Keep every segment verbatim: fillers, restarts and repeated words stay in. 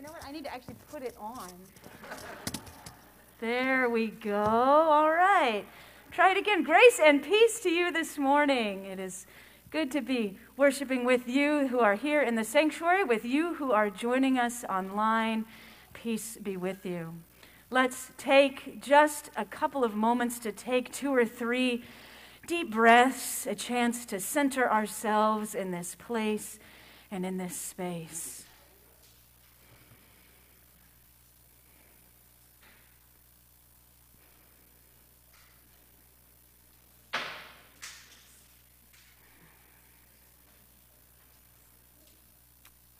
You know what? I need to actually put it on. There we go. All right. Try it again. Grace and peace to you this morning. It is good to be worshiping with you who are here in the sanctuary, with you who are joining us online. Peace be with you. Let's take just a couple of moments to take two or three deep breaths, a chance to center ourselves in this place and in this space.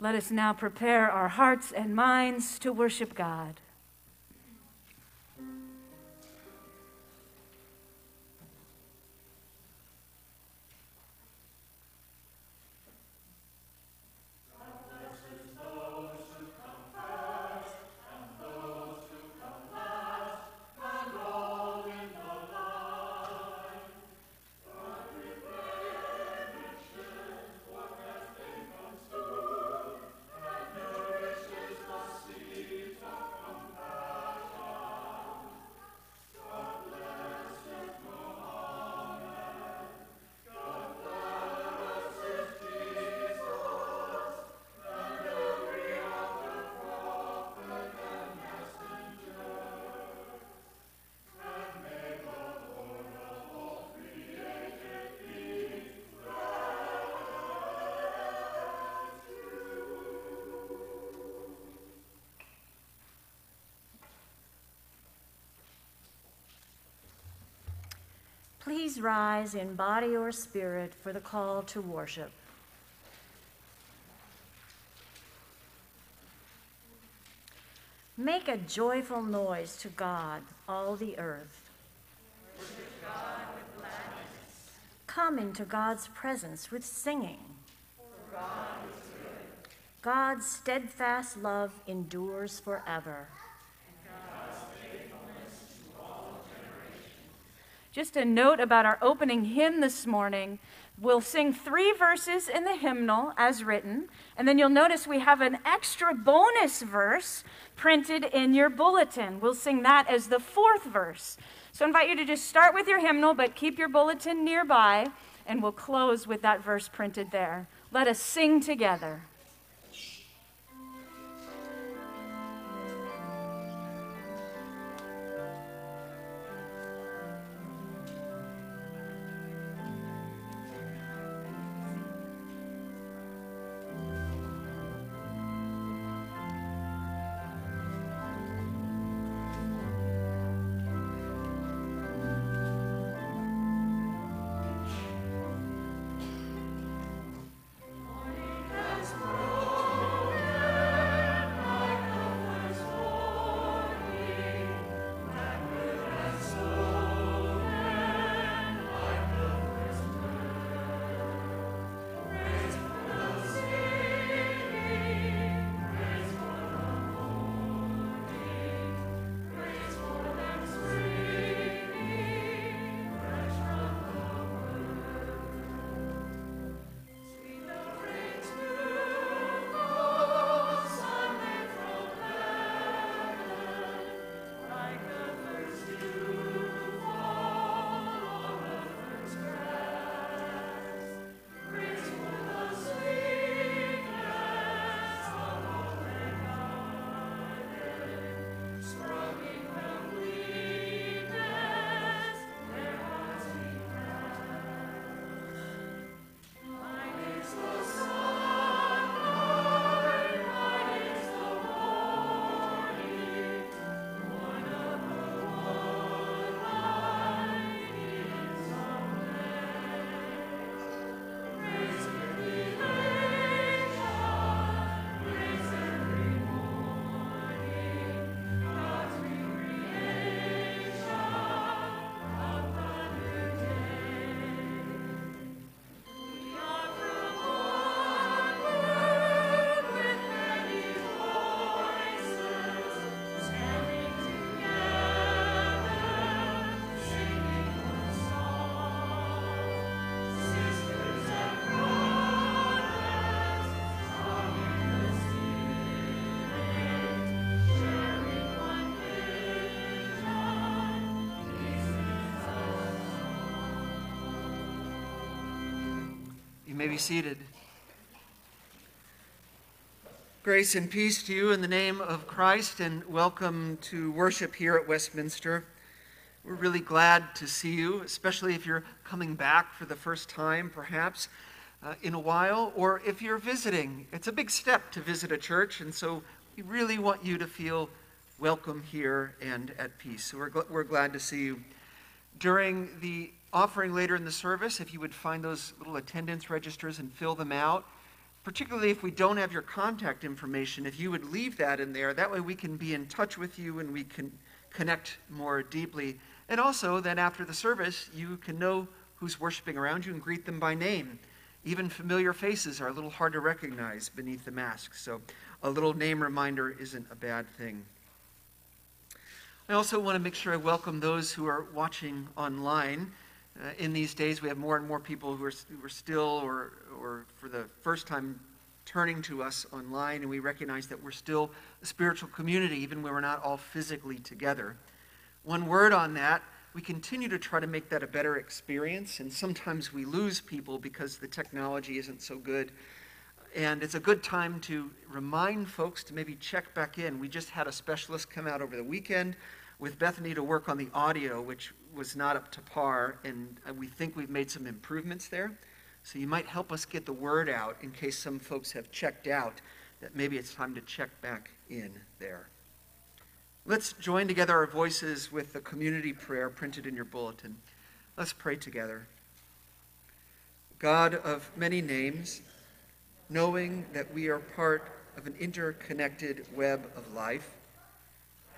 Let us now prepare our hearts and minds to worship God. Please rise in body or spirit for the call to worship. Make a joyful noise to God, all the earth. Come into God's presence with singing. God's steadfast love endures forever. Just a note about our opening hymn this morning. We'll sing three verses in the hymnal as written, and then you'll notice we have an extra bonus verse printed in your bulletin. We'll sing that as the fourth verse. So I invite you to just start with your hymnal, but keep your bulletin nearby, and we'll close with that verse printed there. Let us sing together. That's right. may be seated. Grace and peace to you in the name of Christ, and welcome to worship here at Westminster. We're really glad to see you, especially if you're coming back for the first time, perhaps, uh, in a while, or if you're visiting. It's a big step to visit a church, and so we really want you to feel welcome here and at peace. So we're, gl- we're glad to see you. During the offering later in the service, if you would find those little attendance registers and fill them out, particularly if we don't have your contact information, if you would leave that in there, that way we can be in touch with you and we can connect more deeply. And also, then after the service, you can know who's worshiping around you and greet them by name. Even familiar faces are a little hard to recognize beneath the mask, so a little name reminder isn't a bad thing. I also want to make sure I welcome those who are watching online. Uh, in these days, we have more and more people who are, who are still or, or for the first time turning to us online, and we recognize that we're still a spiritual community, even when we're not all physically together. One word on that, we continue to try to make that a better experience, and sometimes we lose people because the technology isn't so good. And it's a good time to remind folks to maybe check back in. We just had a specialist come out over the weekend with Bethany to work on the audio, which was not up to par, and we think we've made some improvements there. So you might help us get the word out in case some folks have checked out, that maybe it's time to check back in there. Let's join together our voices with the community prayer printed in your bulletin. Let's pray together. God of many names, knowing that we are part of an interconnected web of life,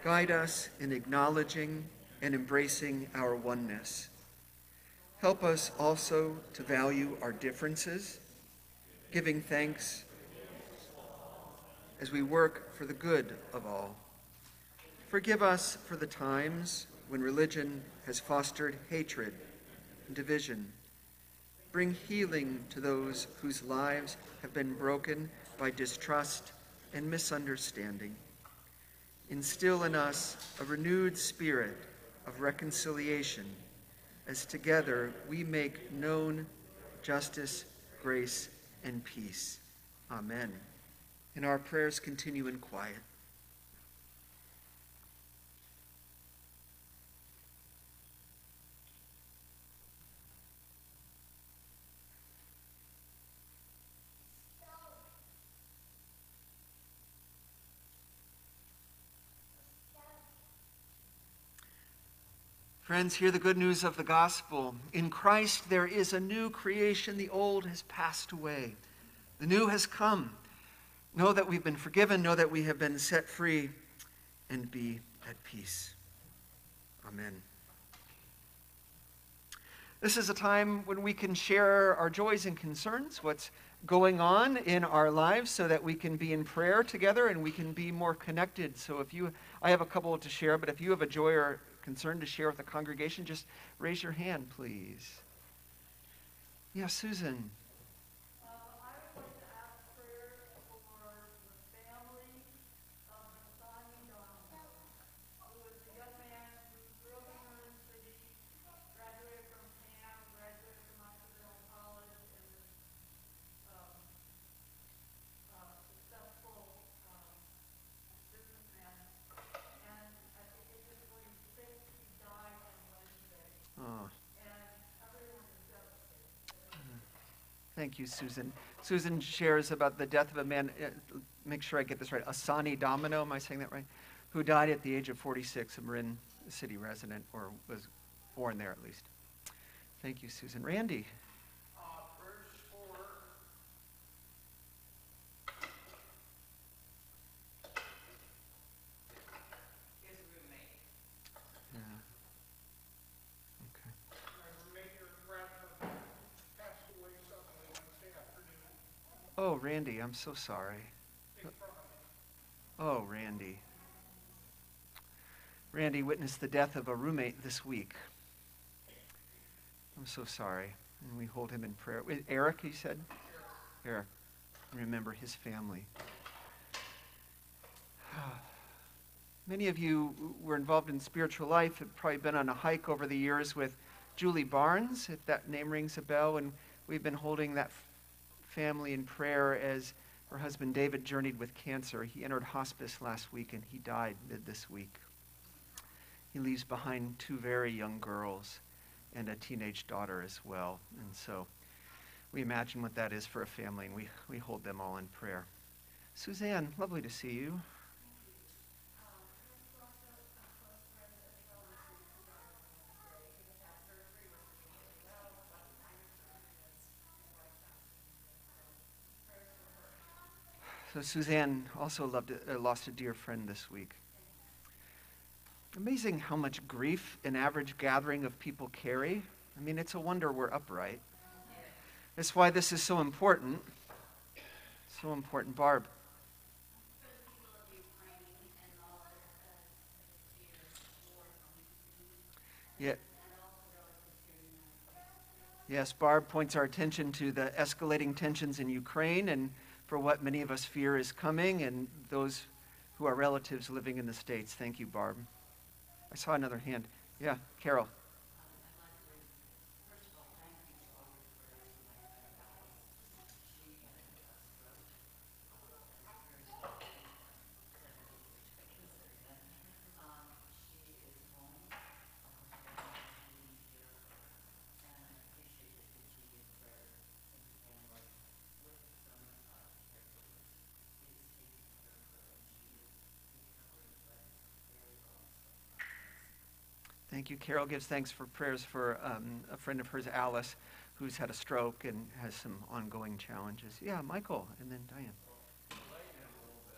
guide us in acknowledging and embracing our oneness. Help us also to value our differences, giving thanks as we work for the good of all. Forgive us for the times when religion has fostered hatred and division. Bring healing to those whose lives have been broken by distrust and misunderstanding. Instill in us a renewed spirit of reconciliation as together we make known justice, grace, and peace. Amen. And our prayers continue in quiet. Friends, hear the good news of the gospel. In Christ, there is a new creation. The old has passed away. The new has come. Know that we've been forgiven. Know that we have been set free, and be at peace. Amen. This is a time when we can share our joys and concerns, what's going on in our lives, so that we can be in prayer together and we can be more connected. So if you, I have a couple to share, but if you have a joy or concerned to share with the congregation, just raise your hand, please. Yeah, Susan. Uh, I would like to ask prayer for the family of Sonny Donald, who was a young man who grew up in Marin City, graduated from Cam, graduated from Occidental College, and was um, uh, successful um, businessman. And I think it just Oh. Thank you, Susan. Susan shares about the death of a man, make sure I get this right, Asani Domino, am I saying that right? Who died at the age of forty-six, a Marin City resident, or was born there at least. Thank you, Susan. Randy. Oh, Randy, I'm so sorry. Oh, Randy. Randy witnessed the death of a roommate this week. I'm so sorry. And we hold him in prayer. Eric, you said? Eric. Remember his family. Many of you were involved in spiritual life, have probably been on a hike over the years with Julie Barnes, if that name rings a bell, and we've been holding that family in prayer as her husband David journeyed with cancer. He entered hospice last week and he died mid this week. He leaves behind two very young girls and a teenage daughter as well. And so we imagine what that is for a family, and we, we hold them all in prayer. Suzanne, lovely to see you. So Suzanne also loved, uh, lost a dear friend this week. Amazing how much grief an average gathering of people carry. I mean, it's a wonder we're upright. That's why this is so important. So important, Barb. Yeah. Yes, Barb points our attention to the escalating tensions in Ukraine and for what many of us fear is coming, and those who are relatives living in the States. Thank you, Barb. I saw another hand. Yeah, Carol. Thank you. Carol gives thanks for prayers for um, a friend of hers, Alice, who's had a stroke and has some ongoing challenges. Yeah, Michael, and then Diane.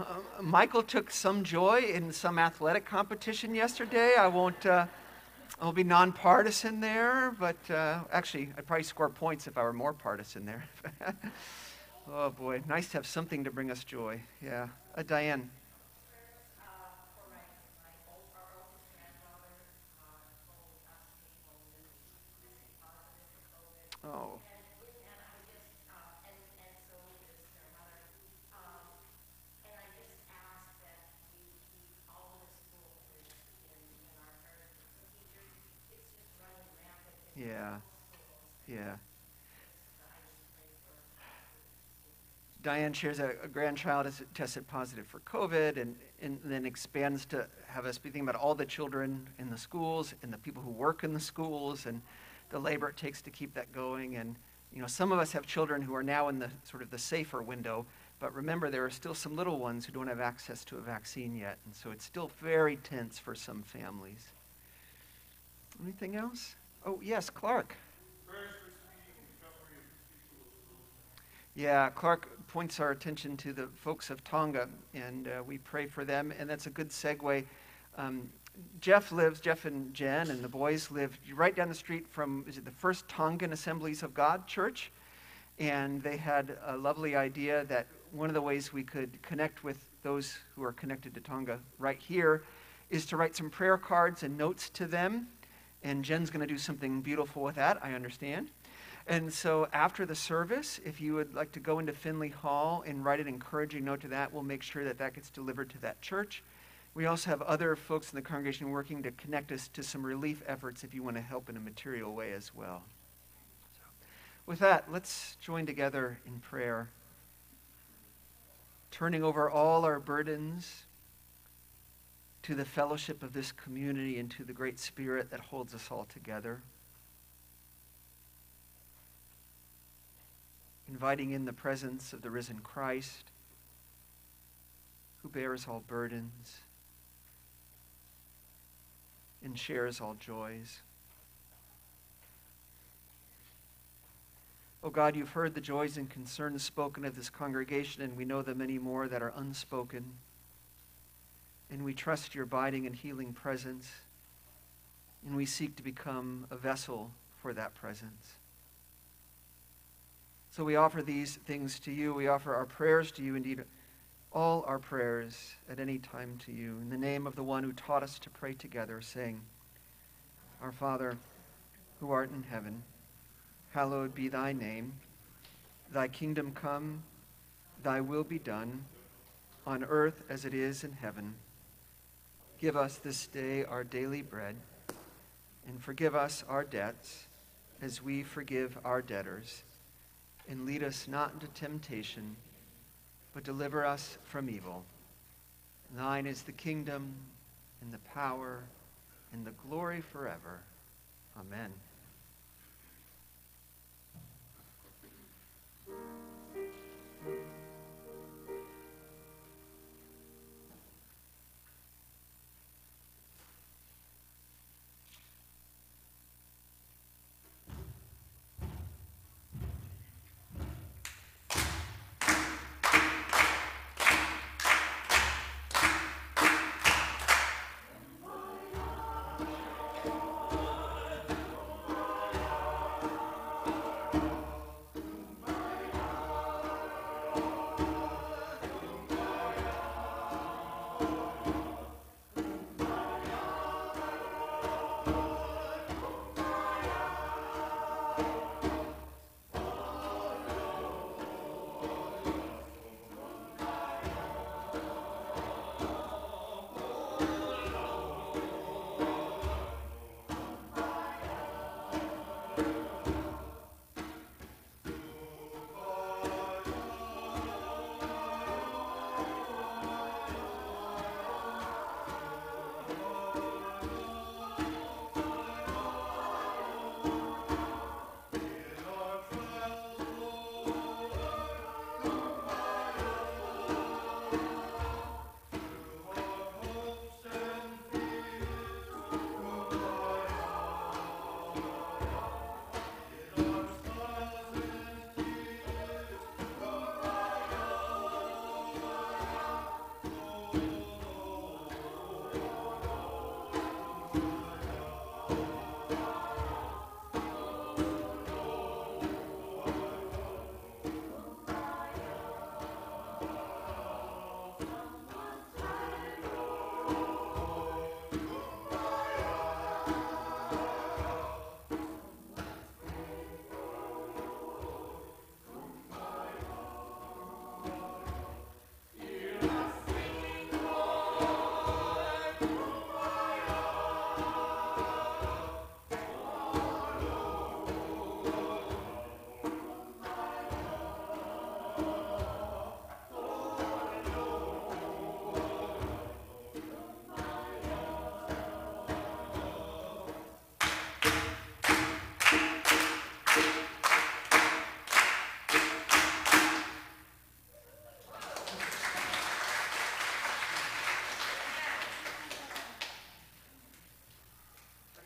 uh, Michael took some joy in some athletic competition yesterday. I won't... Uh, I'll be nonpartisan there, but uh, actually, I'd probably score points if I were more partisan there. Oh, boy. Nice to have something to bring us joy. Yeah. Uh, Diane. Oh. Yeah, yeah. Diane shares a, a grandchild has tested positive for COVID, and, and then expands to have us be thinking about all the children in the schools and the people who work in the schools and the labor it takes to keep that going. And, you know, some of us have children who are now in the sort of the safer window, but remember there are still some little ones who don't have access to a vaccine yet. And so it's still very tense for some families. Anything else? Oh, yes, Clark. Yeah, Clark points our attention to the folks of Tonga, and uh, we pray for them, and that's a good segue. Um, Jeff lives, Jeff and Jen and the boys live right down the street from is it the First Tongan Assemblies of God Church, and they had a lovely idea that one of the ways we could connect with those who are connected to Tonga right here is to write some prayer cards and notes to them. And Jen's going to do something beautiful with that, I understand. And so after the service, if you would like to go into Finley Hall and write an encouraging note to that, we'll make sure that that gets delivered to that church. We also have other folks in the congregation working to connect us to some relief efforts if you want to help in a material way as well. So with that, let's join together in prayer, turning over all our burdens to the fellowship of this community and to the great spirit that holds us all together. Inviting in the presence of the risen Christ, who bears all burdens and shares all joys. Oh God, you've heard the joys and concerns spoken of this congregation, and we know the many more that are unspoken. And we trust your abiding and healing presence, and we seek to become a vessel for that presence. So we offer these things to you. We offer our prayers to you, indeed, all our prayers at any time to you, in the name of the one who taught us to pray together, saying, Our Father, who art in heaven, hallowed be thy name. Thy kingdom come, thy will be done, on earth as it is in heaven. Give us this day our daily bread, and forgive us our debts as we forgive our debtors. And lead us not into temptation, but deliver us from evil. Thine is the kingdom, and the power, and the glory forever. Amen.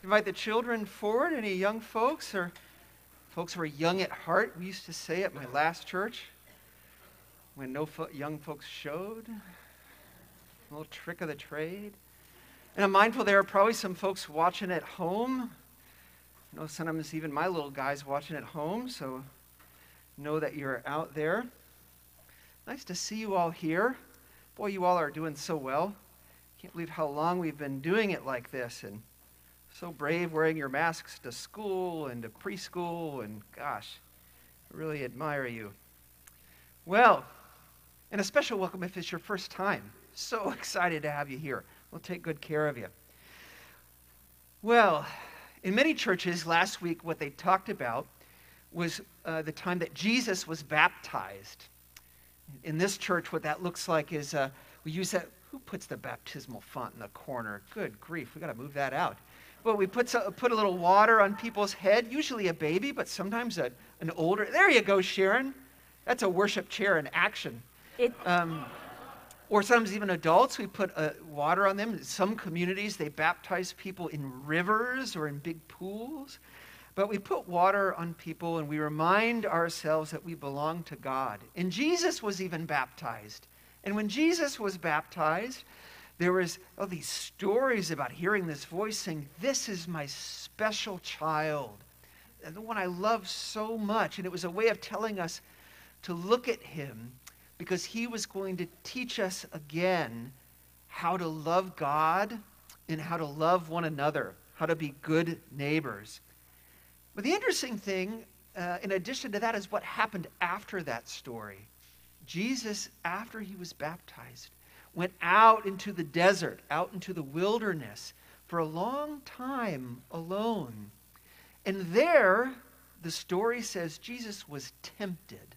Invite the children forward. Any young folks or folks who are young at heart? We used to say at my last church when no fo- young folks showed. A little trick of the trade. And I'm mindful there are probably some folks watching at home. I know sometimes even my little guy's watching at home, so know that you're out there. Nice to see you all here. Boy, you all are doing so well. Can't believe how long we've been doing it like this. And so brave wearing your masks to school and to preschool, and gosh, I really admire you. Well, and a special welcome if it's your first time. So excited to have you here. We'll take good care of you. Well, in many churches last week, what they talked about was uh, the time that Jesus was baptized. In this church, what that looks like is uh, we use that, who puts the baptismal font in the corner? Good grief, we gotta move that out. Well, we put, some, put a little water on people's head, usually a baby, but sometimes a, an older. There you go, Sharon. That's a worship chair in action. It, um, or sometimes even adults, we put uh, water on them. In some communities, they baptize people in rivers or in big pools. But we put water on people, and we remind ourselves that we belong to God. And Jesus was even baptized. And when Jesus was baptized, there was all these stories about hearing this voice saying, "This is my special child, the one I love so much." And it was a way of telling us to look at him because he was going to teach us again how to love God and how to love one another, how to be good neighbors. But the interesting thing uh, in addition to that is what happened after that story. Jesus, after he was baptized, went out into the desert, out into the wilderness for a long time alone. And there, the story says Jesus was tempted.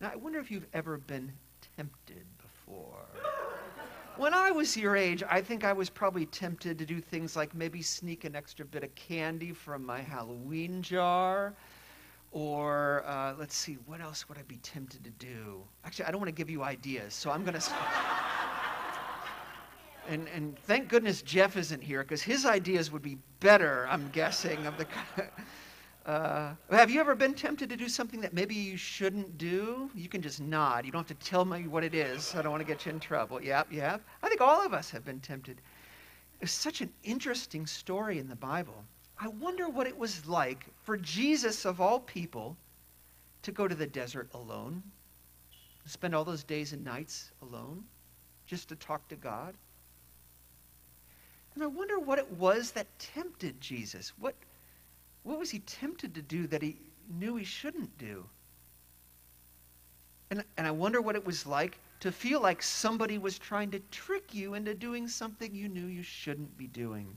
Now, I wonder if you've ever been tempted before. When I was your age, I think I was probably tempted to do things like maybe sneak an extra bit of candy from my Halloween jar. Or uh, let's see, what else would I be tempted to do? Actually, I don't want to give you ideas, so I'm going to... And, and thank goodness Jeff isn't here, because his ideas would be better, I'm guessing. Of the, uh, have you ever been tempted to do something that maybe you shouldn't do? You can just nod. You don't have to tell me what it is. I don't want to get you in trouble. Yep, yep. I think all of us have been tempted. It's such an interesting story in the Bible. I wonder what it was like for Jesus, of all people, to go to the desert alone, spend all those days and nights alone, just to talk to God. And I wonder what it was that tempted Jesus. What, what was he tempted to do that he knew he shouldn't do? And, and I wonder what it was like to feel like somebody was trying to trick you into doing something you knew you shouldn't be doing.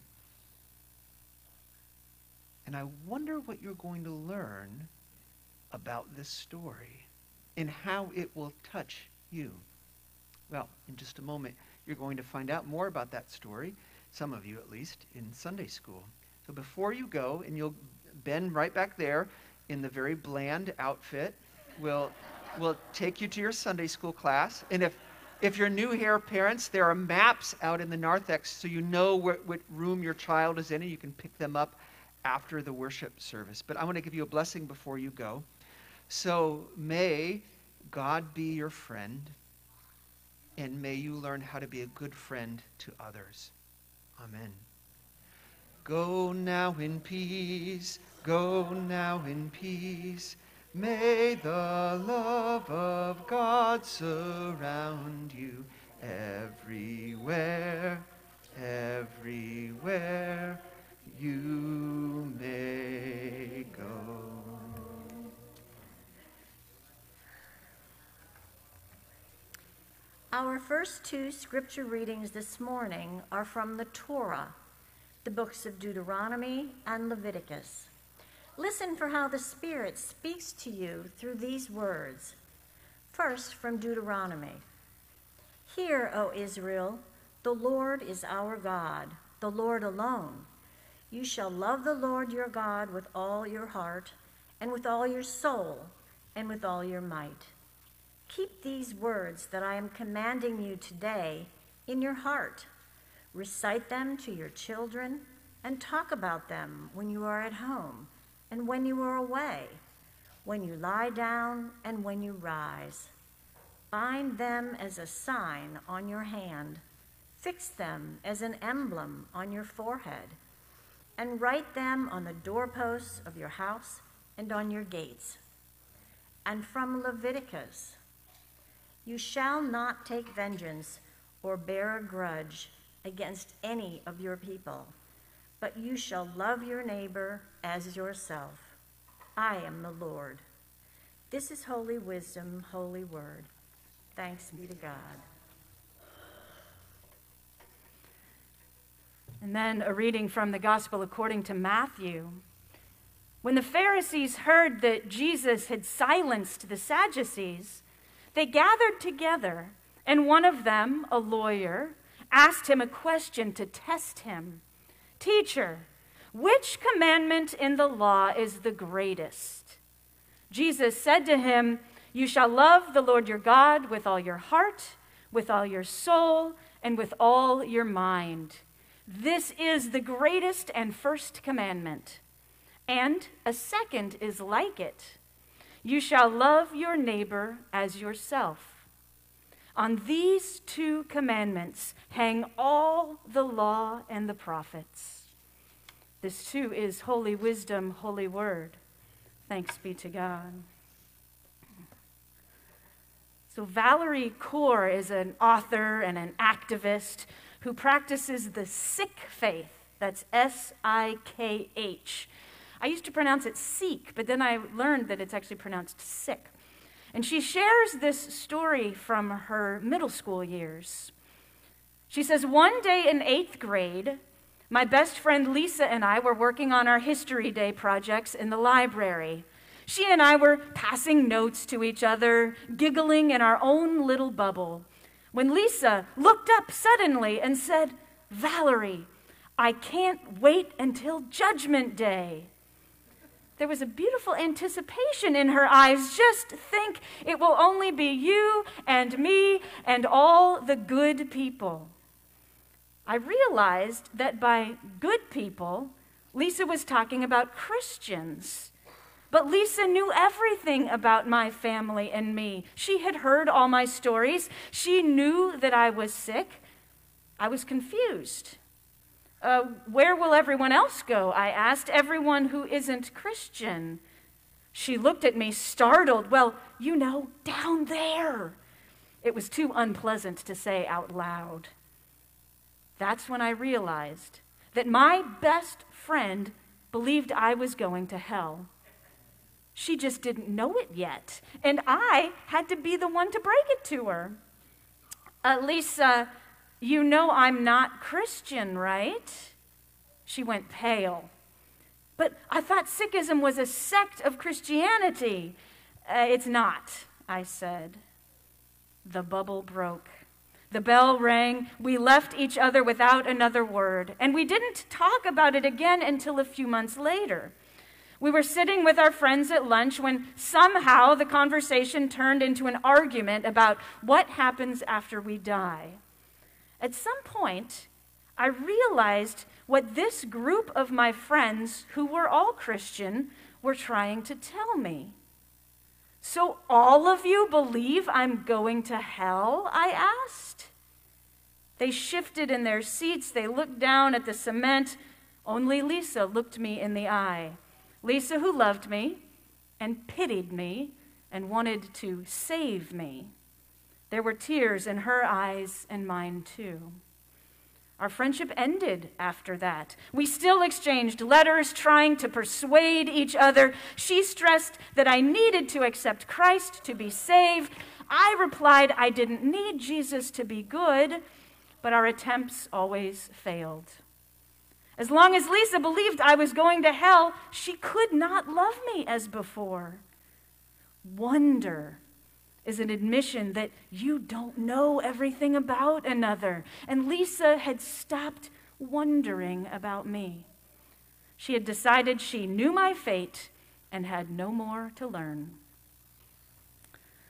And I wonder what you're going to learn about this story and how it will touch you. Well, in just a moment, you're going to find out more about that story. Some of you, at least, in Sunday school. So before you go, and you'll bend right back there in the very bland outfit, we'll, we'll take you to your Sunday school class. And if, if you're new here, parents, there are maps out in the narthex, so you know what, what room your child is in, and you can pick them up after the worship service. But I want to give you a blessing before you go. So may God be your friend, and may you learn how to be a good friend to others. Amen. Go now in peace, go now in peace. May the love of God surround you everywhere, everywhere you may go. Our first two scripture readings this morning are from the Torah, the books of Deuteronomy and Leviticus. Listen for how the Spirit speaks to you through these words. First, from Deuteronomy. Hear, O Israel, the Lord is our God, the Lord alone. You shall love the Lord your God with all your heart, and with all your soul, and with all your might. Keep these words that I am commanding you today in your heart. Recite them to your children and talk about them when you are at home and when you are away, when you lie down and when you rise. Bind them as a sign on your hand. Fix them as an emblem on your forehead. And write them on the doorposts of your house and on your gates. And from Leviticus. You shall not take vengeance or bear a grudge against any of your people, but you shall love your neighbor as yourself. I am the Lord. This is holy wisdom, holy word. Thanks be to God. And then a reading from the Gospel according to Matthew. When the Pharisees heard that Jesus had silenced the Sadducees, they gathered together, and one of them, a lawyer, asked him a question to test him. Teacher, which commandment in the law is the greatest? Jesus said to him, you shall love the Lord your God with all your heart, with all your soul, and with all your mind. This is the greatest and first commandment. And a second is like it. You shall love your neighbor as yourself. On these two commandments hang all the law and the prophets. This too is holy wisdom, holy word. Thanks be to God. So Valerie Kaur is an author and an activist who practices the Sikh faith. That's S I K H. I used to pronounce it Sikh, but then I learned that it's actually pronounced sick. And she shares this story from her middle school years. She says, one day in eighth grade, my best friend Lisa and I were working on our History Day projects in the library. She and I were passing notes to each other, giggling in our own little bubble, when Lisa looked up suddenly and said, "Valerie, I can't wait until Judgment Day." There was a beautiful anticipation in her eyes. Just think, it will only be you and me and all the good people. I realized that by good people, Lisa was talking about Christians. But Lisa knew everything about my family and me. She had heard all my stories. She knew that I was sick. I was confused. Uh, where will everyone else go? I asked. Everyone who isn't Christian. She looked at me startled. Well, you know, down there. It was too unpleasant to say out loud. That's when I realized that my best friend believed I was going to hell. She just didn't know it yet, and I had to be the one to break it to her. Uh, Lisa, you know I'm not Christian, right? She went pale. But I thought Sikhism was a sect of Christianity. Uh, it's not, I said. The bubble broke. The bell rang. We left each other without another word, and we didn't talk about it again until a few months later. We were sitting with our friends at lunch when somehow the conversation turned into an argument about what happens after we die. At some point, I realized what this group of my friends, who were all Christian, were trying to tell me. "So all of you believe I'm going to hell?" I asked. They shifted in their seats. They looked down at the cement. Only Lisa looked me in the eye. Lisa, who loved me and pitied me and wanted to save me. There were tears in her eyes and mine too. Our friendship ended after that. We still exchanged letters trying to persuade each other. She stressed that I needed to accept Christ to be saved. I replied I didn't need Jesus to be good, but our attempts always failed. As long as Lisa believed I was going to hell, she could not love me as before. Wonder is an admission that you don't know everything about another, and Lisa had stopped wondering about me. She had decided she knew my fate and had no more to learn.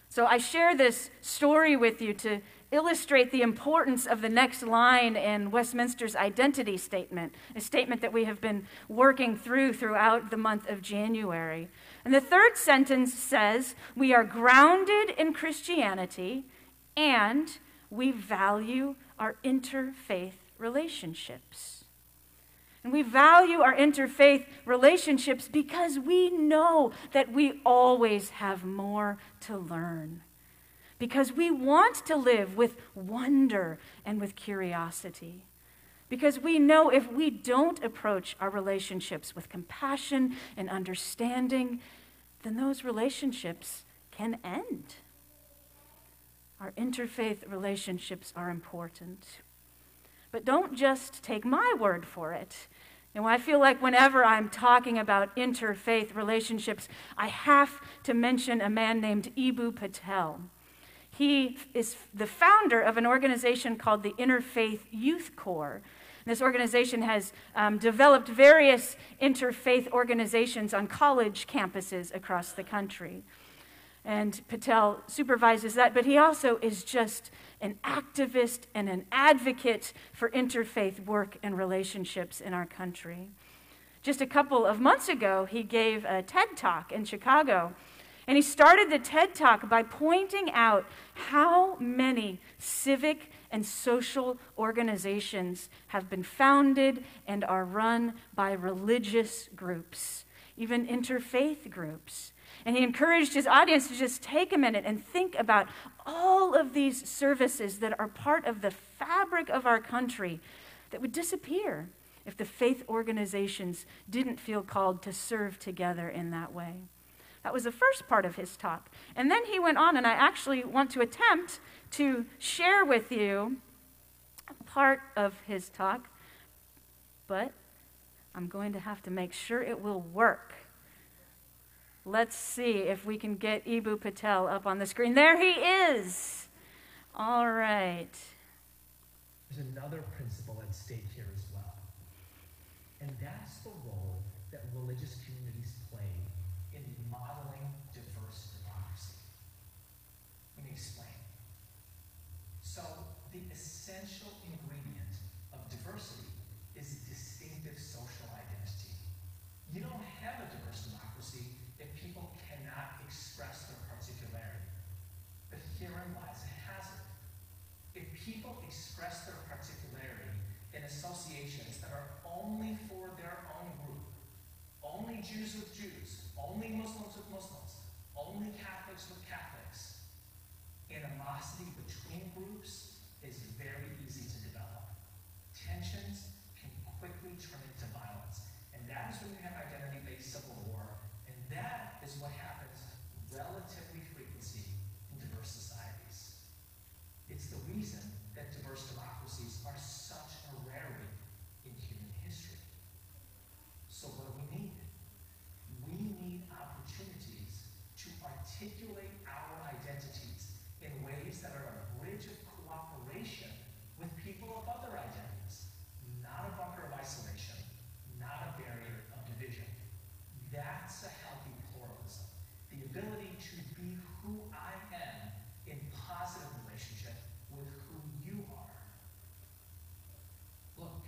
So I share this story with you to illustrate the importance of the next line in Westminster's identity statement, a statement that we have been working through throughout the month of January. And the third sentence says, we are grounded in Christianity and we value our interfaith relationships. And we value our interfaith relationships because we know that we always have more to learn. Because we want to live with wonder and with curiosity. Because we know if we don't approach our relationships with compassion and understanding, then those relationships can end. Our interfaith relationships are important. But don't just take my word for it. Now, I feel like whenever I'm talking about interfaith relationships, I have to mention a man named Eboo Patel. He is the founder of an organization called the Interfaith Youth Corps. And this organization has um, developed various interfaith organizations on college campuses across the country. And Patel supervises that, but he also is just an activist and an advocate for interfaith work and relationships in our country. Just a couple of months ago, he gave a TED Talk in Chicago. And he started the TED Talk by pointing out how many civic and social organizations have been founded and are run by religious groups, even interfaith groups. And he encouraged his audience to just take a minute and think about all of these services that are part of the fabric of our country that would disappear if the faith organizations didn't feel called to serve together in that way. That was the first part of his talk. And then he went on, and I actually want to attempt to share with you part of his talk, but I'm going to have to make sure it will work. Let's see if we can get Eboo Patel up on the screen. There he is. All right. There's another principle at stake here as well, and that's the role that religious communities play in modeling diverse democracy. Let me explain. So the essential ingredient of diversity is distinctive social identity. You don't have a diverse democracy if people cannot express their particularity. But herein lies a hazard. If people express their particularity in associations that are only for their own group, only Jews with Jews, only Muslims with Muslims, only Catholics with Catholics, animosity between groups is very easy to develop. Tensions can quickly turn into violence. And that is when we have identity-based civil war, and that is what happens relatively frequently in diverse societies. It's the reason that diverse democracies are such a rarity in human history. So what do we need? We need opportunities to articulate our identities in ways that are a bridge of cooperation with people of other identities, not a bunker of isolation, not a barrier of division. That's a healthy pluralism. The ability to be who I am in positive relationship with who you are. Look,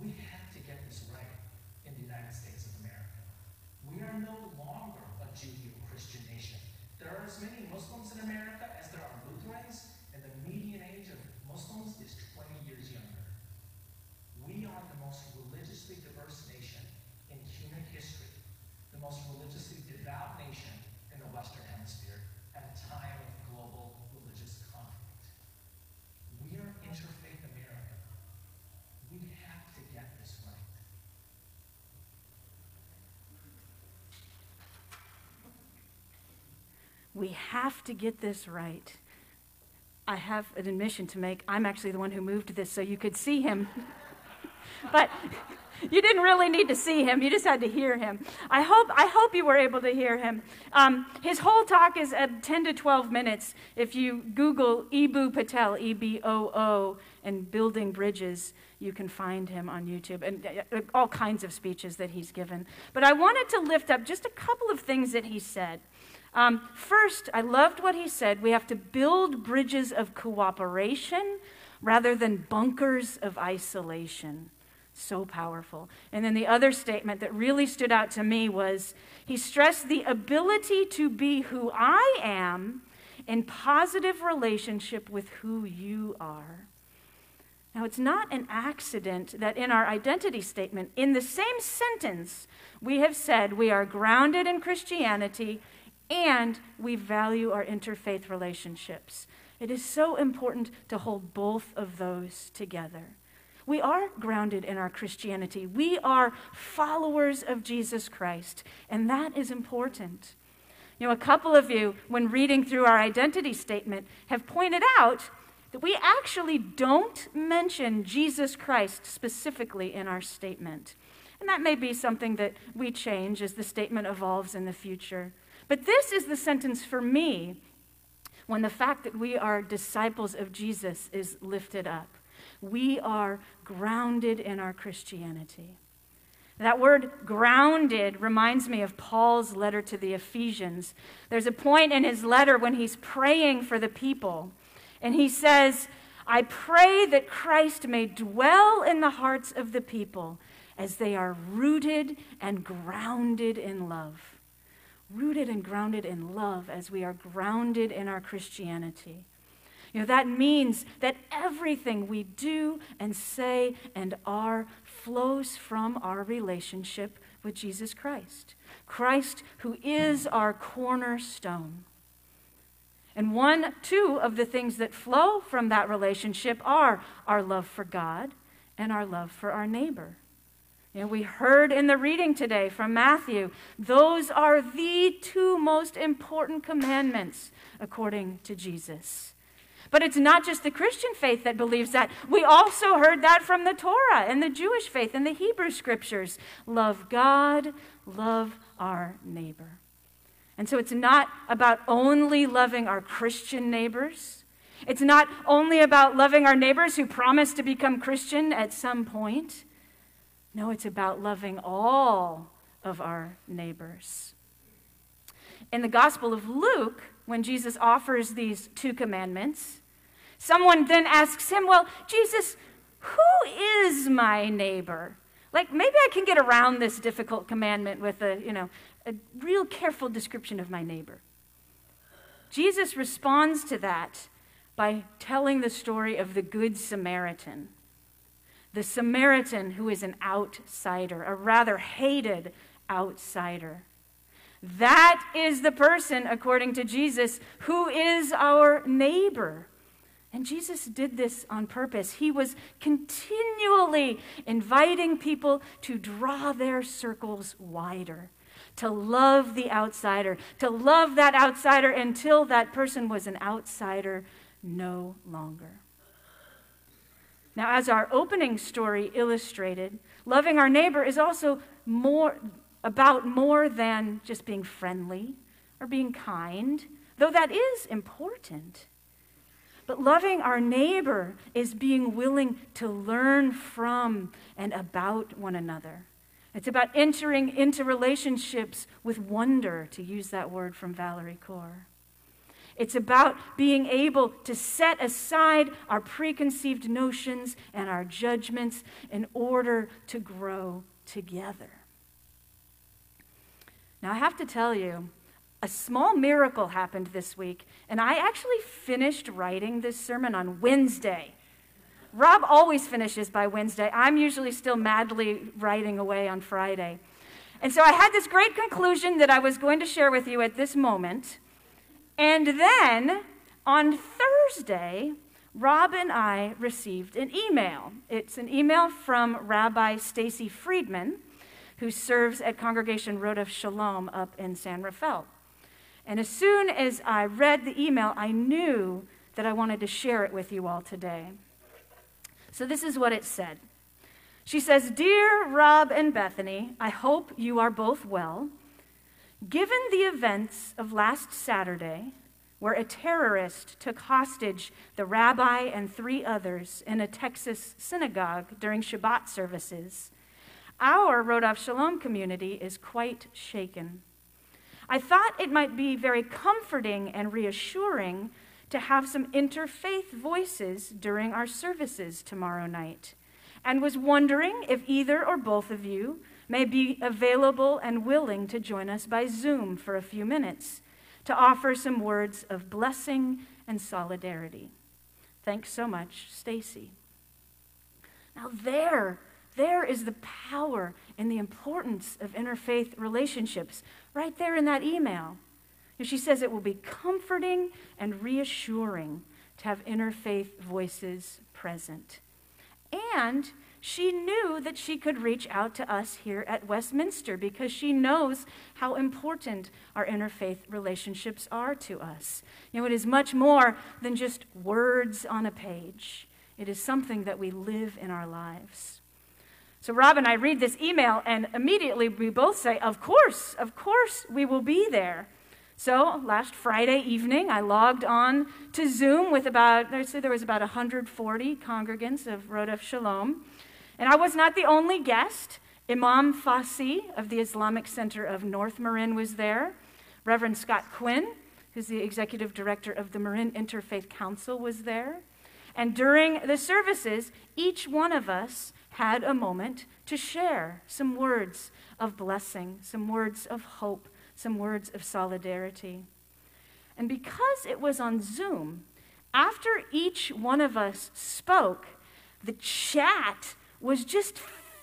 we have to get this right in the United States of America. We are no longer a Judeo-Christian nation. There are as many Muslims in America as there are Lutherans, and the median age of Muslims is twenty years younger. We are the most religiously diverse nation in human history, the most religiously devout nation in the Western Hemisphere at a time of global religious conflict. We are interfaith America. We have to get this right. We have to get this right. I have an admission to make. I'm actually the one who moved this so you could see him. But you didn't really need to see him. You just had to hear him. I hope, I hope you were able to hear him. Um, his whole talk is at ten to twelve minutes. If you Google Eboo Patel, E B O O, and Building Bridges, you can find him on YouTube, and uh, all kinds of speeches that he's given. But I wanted to lift up just a couple of things that he said. Um, first, I loved what he said. We have to build bridges of cooperation rather than bunkers of isolation. So powerful. And then the other statement that really stood out to me was he stressed the ability to be who I am in positive relationship with who you are. Now, it's not an accident that in our identity statement, in the same sentence, we have said we are grounded in Christianity and we value our interfaith relationships. It is so important to hold both of those together. We are grounded in our Christianity. We are followers of Jesus Christ, and that is important. You know, a couple of you, when reading through our identity statement, have pointed out that we actually don't mention Jesus Christ specifically in our statement. And that may be something that we change as the statement evolves in the future. But this is the sentence for me when the fact that we are disciples of Jesus is lifted up. We are grounded in our Christianity. That word grounded reminds me of Paul's letter to the Ephesians. There's a point in his letter when he's praying for the people, and he says, I pray that Christ may dwell in the hearts of the people as they are rooted and grounded in love. Rooted and grounded in love as we are grounded in our Christianity. You know, that means that everything we do and say and are flows from our relationship with Jesus Christ. Christ, who is our cornerstone. And one, two of the things that flow from that relationship are our love for God and our love for our neighbor. And we heard in the reading today from Matthew, those are the two most important commandments according to Jesus. But it's not just the Christian faith that believes that. We also heard that from the Torah and the Jewish faith and the Hebrew scriptures. Love God, love our neighbor. And so it's not about only loving our Christian neighbors. It's not only about loving our neighbors who promise to become Christian at some point. No, it's about loving all of our neighbors. In the Gospel of Luke, when Jesus offers these two commandments, someone then asks him, well, Jesus, who is my neighbor? Like, maybe I can get around this difficult commandment with a, you know, a real careful description of my neighbor. Jesus responds to that by telling the story of the Good Samaritan. The Samaritan who is an outsider, a rather hated outsider. That is the person, according to Jesus, who is our neighbor. And Jesus did this on purpose. He was continually inviting people to draw their circles wider, to love the outsider, to love that outsider until that person was an outsider no longer. Now, as our opening story illustrated, loving our neighbor is also more about more than just being friendly or being kind, though that is important. But loving our neighbor is being willing to learn from and about one another. It's about entering into relationships with wonder, to use that word from Valerie Kaur. It's about being able to set aside our preconceived notions and our judgments in order to grow together. Now, I have to tell you, a small miracle happened this week, and I actually finished writing this sermon on Wednesday. Rob always finishes by Wednesday. I'm usually still madly writing away on Friday. And so I had this great conclusion that I was going to share with you at this moment. And then, on Thursday, Rob and I received an email. It's an email from Rabbi Stacy Friedman, who serves at Congregation Rodef Shalom up in San Rafael. And as soon as I read the email, I knew that I wanted to share it with you all today. So this is what it said. She says, "Dear Rob and Bethany, I hope you are both well. Given the events of last Saturday, where a terrorist took hostage the rabbi and three others in a Texas synagogue during Shabbat services, our Rodef Shalom community is quite shaken. I thought it might be very comforting and reassuring to have some interfaith voices during our services tomorrow night, and was wondering if either or both of you may be available and willing to join us by Zoom for a few minutes to offer some words of blessing and solidarity. Thanks so much, Stacy." Now there, there is the power and the importance of interfaith relationships, right there in that email. And she says it will be comforting and reassuring to have interfaith voices present. And she knew that she could reach out to us here at Westminster because she knows how important our interfaith relationships are to us. You know, it is much more than just words on a page. It is something that we live in our lives. So Rob and I read this email, and immediately we both say, of course, of course we will be there. So last Friday evening, I logged on to Zoom with about, I'd say there was about one hundred forty congregants of Rodef Shalom. And I was not the only guest. Imam Fassi of the Islamic Center of North Marin was there. Reverend Scott Quinn, who's the executive director of the Marin Interfaith Council, was there. And during the services, each one of us had a moment to share some words of blessing, some words of hope, some words of solidarity. And because it was on Zoom, after each one of us spoke, the chat was just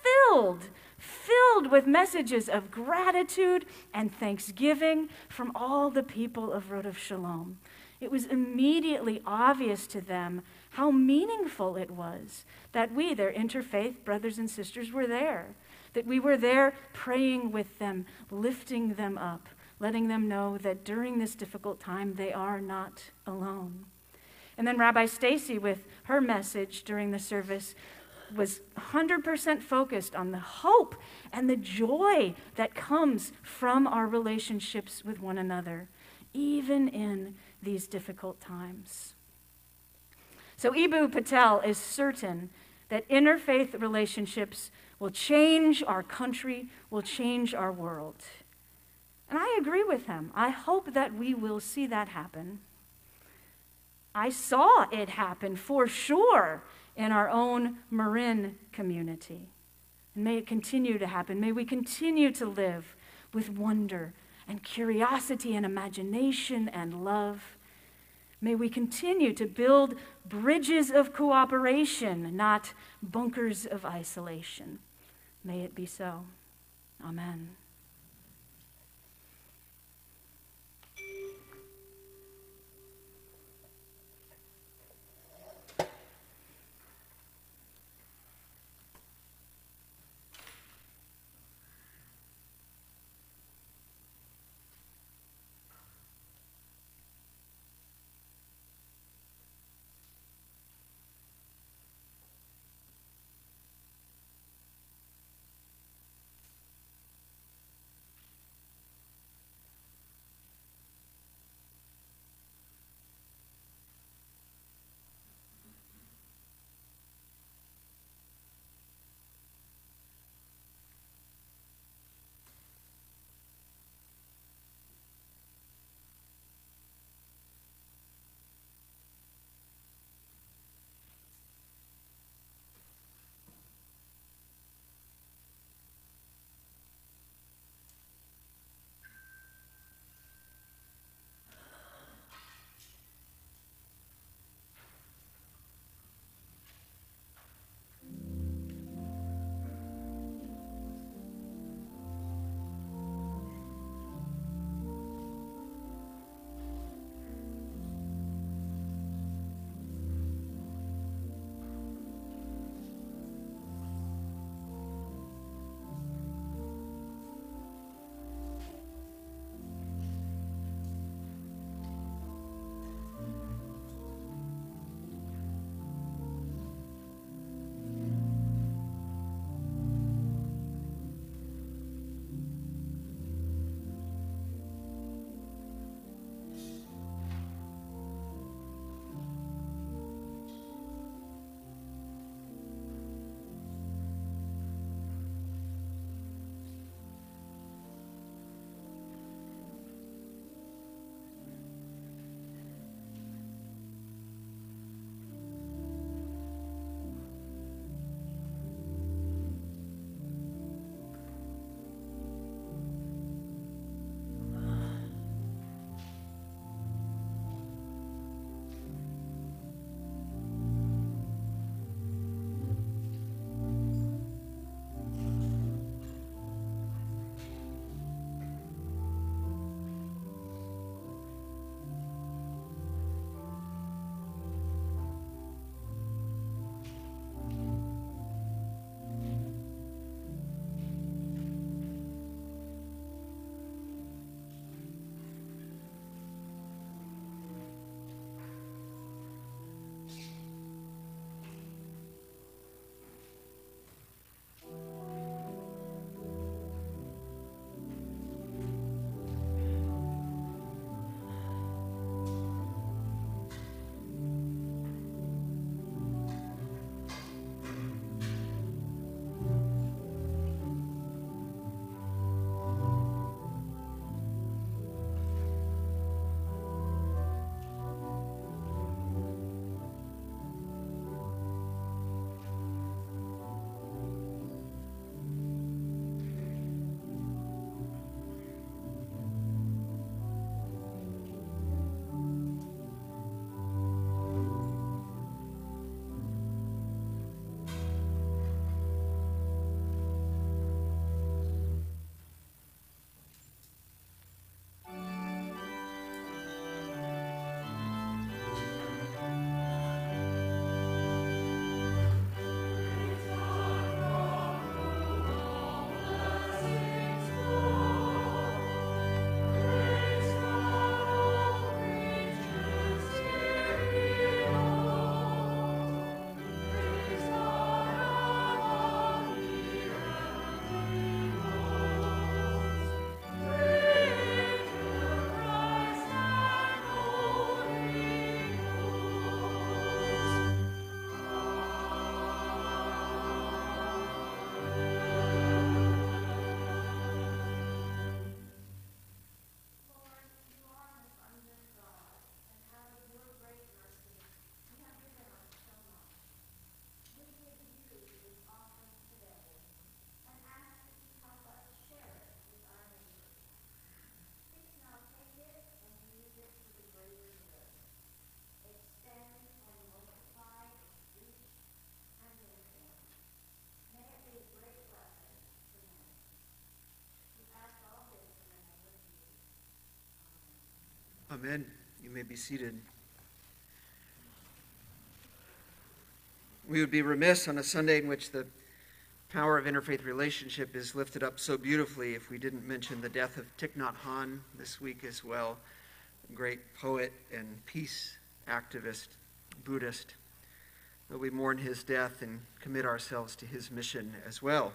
filled, filled with messages of gratitude and thanksgiving from all the people of Rodef Shalom. It was immediately obvious to them how meaningful it was that we, their interfaith brothers and sisters, were there, that we were there praying with them, lifting them up, letting them know that during this difficult time they are not alone. And then Rabbi Stacy, with her message during the service, was one hundred percent focused on the hope and the joy that comes from our relationships with one another, even in these difficult times. So Eboo Patel is certain that interfaith relationships will change our country, will change our world. And I agree with him. I hope that we will see that happen. I saw it happen for sure in our own Marin community. And may it continue to happen. May we continue to live with wonder and curiosity and imagination and love. May we continue to build bridges of cooperation, not bunkers of isolation. May it be so. Amen. Amen. You may be seated. We would be remiss on a Sunday in which the power of interfaith relationship is lifted up so beautifully if we didn't mention the death of Thich Nhat Hanh this week as well, a great poet and peace activist, Buddhist. Though we mourn his death and commit ourselves to his mission as well.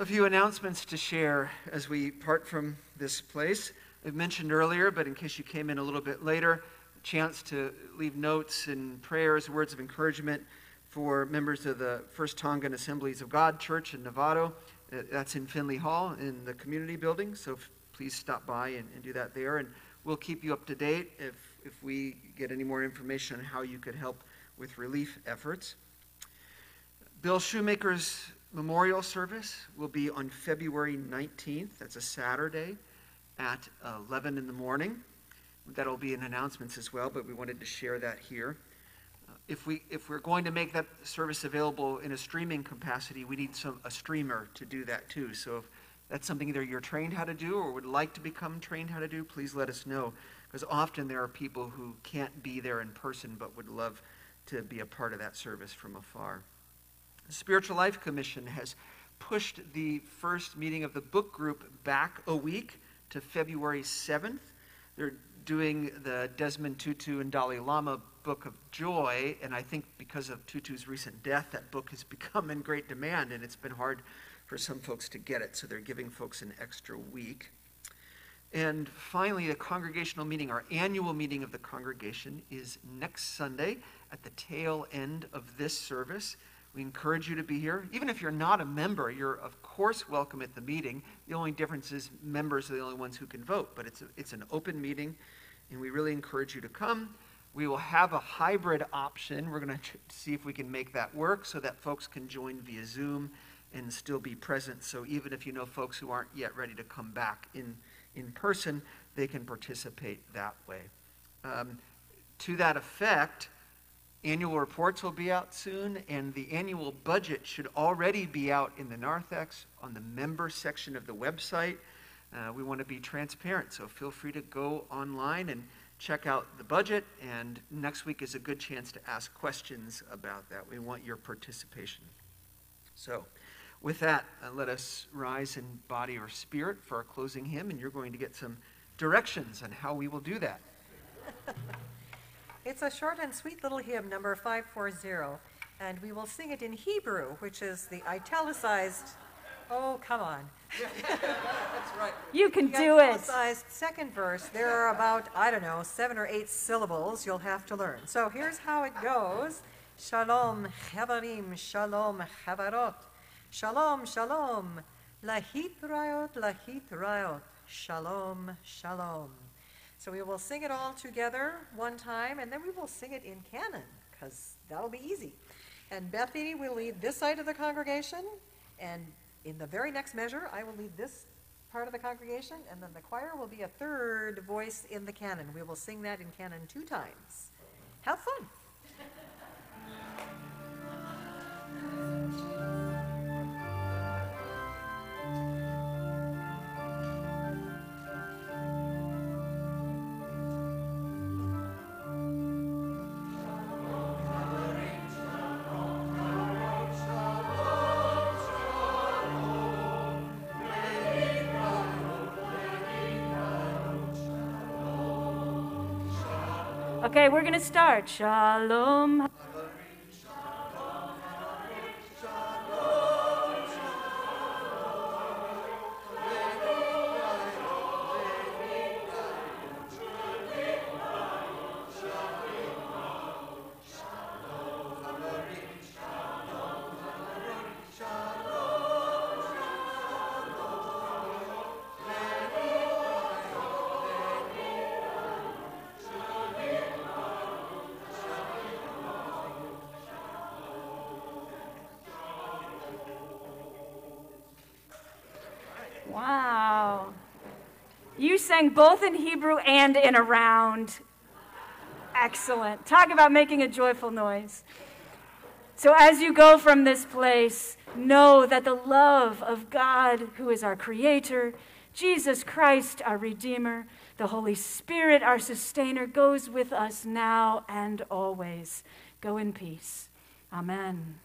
A few announcements to share as we part from this place. I've mentioned earlier, but in case you came in a little bit later, a chance to leave notes and prayers, words of encouragement for members of the First Tongan Assemblies of God Church in Novato. That's in Finley Hall in the community building, so please stop by and, and do that there. And we'll keep you up to date if, if we get any more information on how you could help with relief efforts. Bill Shoemaker's memorial service will be on February nineteenth. That's a Saturday at eleven in the morning. That'll be in announcements as well, but we wanted to share that here. If we if we're going to make that service available in a streaming capacity, we need some a streamer to do that too. So if that's something either you're trained how to do or would like to become trained how to do, please let us know, because often there are people who can't be there in person but would love to be a part of that service from afar. The Spiritual Life Commission has pushed the first meeting of the book group back a week to February seventh. They're doing the Desmond Tutu and Dalai Lama Book of Joy, and I think because of Tutu's recent death, that book has become in great demand, and it's been hard for some folks to get it, so they're giving folks an extra week. And finally, the congregational meeting, our annual meeting of the congregation, is next Sunday at the tail end of this service. We encourage you to be here. Even if you're not a member, you're of course welcome at the meeting. The only difference is members are the only ones who can vote, but it's, a, it's an open meeting, and we really encourage you to come. We will have a hybrid option. We're gonna see if we can make that work so that folks can join via Zoom and still be present. So even if you know folks who aren't yet ready to come back in in person, they can participate that way. Um, to that effect, annual reports will be out soon, and the annual budget should already be out in the narthex on the member section of the website. Uh, we want to be transparent, so feel free to go online and check out the budget, and next week is a good chance to ask questions about that. We want your participation. So with that, uh, let us rise in body or spirit for our closing hymn, and you're going to get some directions on how we will do that. It's a short and sweet little hymn, number five forty, and we will sing it in Hebrew, which is the italicized, oh, come on. That's right. You can the do it. The italicized second verse, there are about, I don't know, seven or eight syllables you'll have to learn. So here's how it goes. Shalom, chavarim, shalom, chavarot. Shalom, shalom, lahitrayot, lahitrayot. Shalom, shalom. So we will sing it all together one time, and then we will sing it in canon, because that'll be easy. And Bethany will lead this side of the congregation, and in the very next measure, I will lead this part of the congregation, and then the choir will be a third voice in the canon. We will sing that in canon two times. Have fun. Okay, we're going to start. Shalom. Sang both in Hebrew and in a round. Excellent. Talk about making a joyful noise. So as you go from this place, know that the love of God, who is our Creator, Jesus Christ, our Redeemer, The Holy Spirit, our sustainer, goes with us now and always. Go in peace. Amen.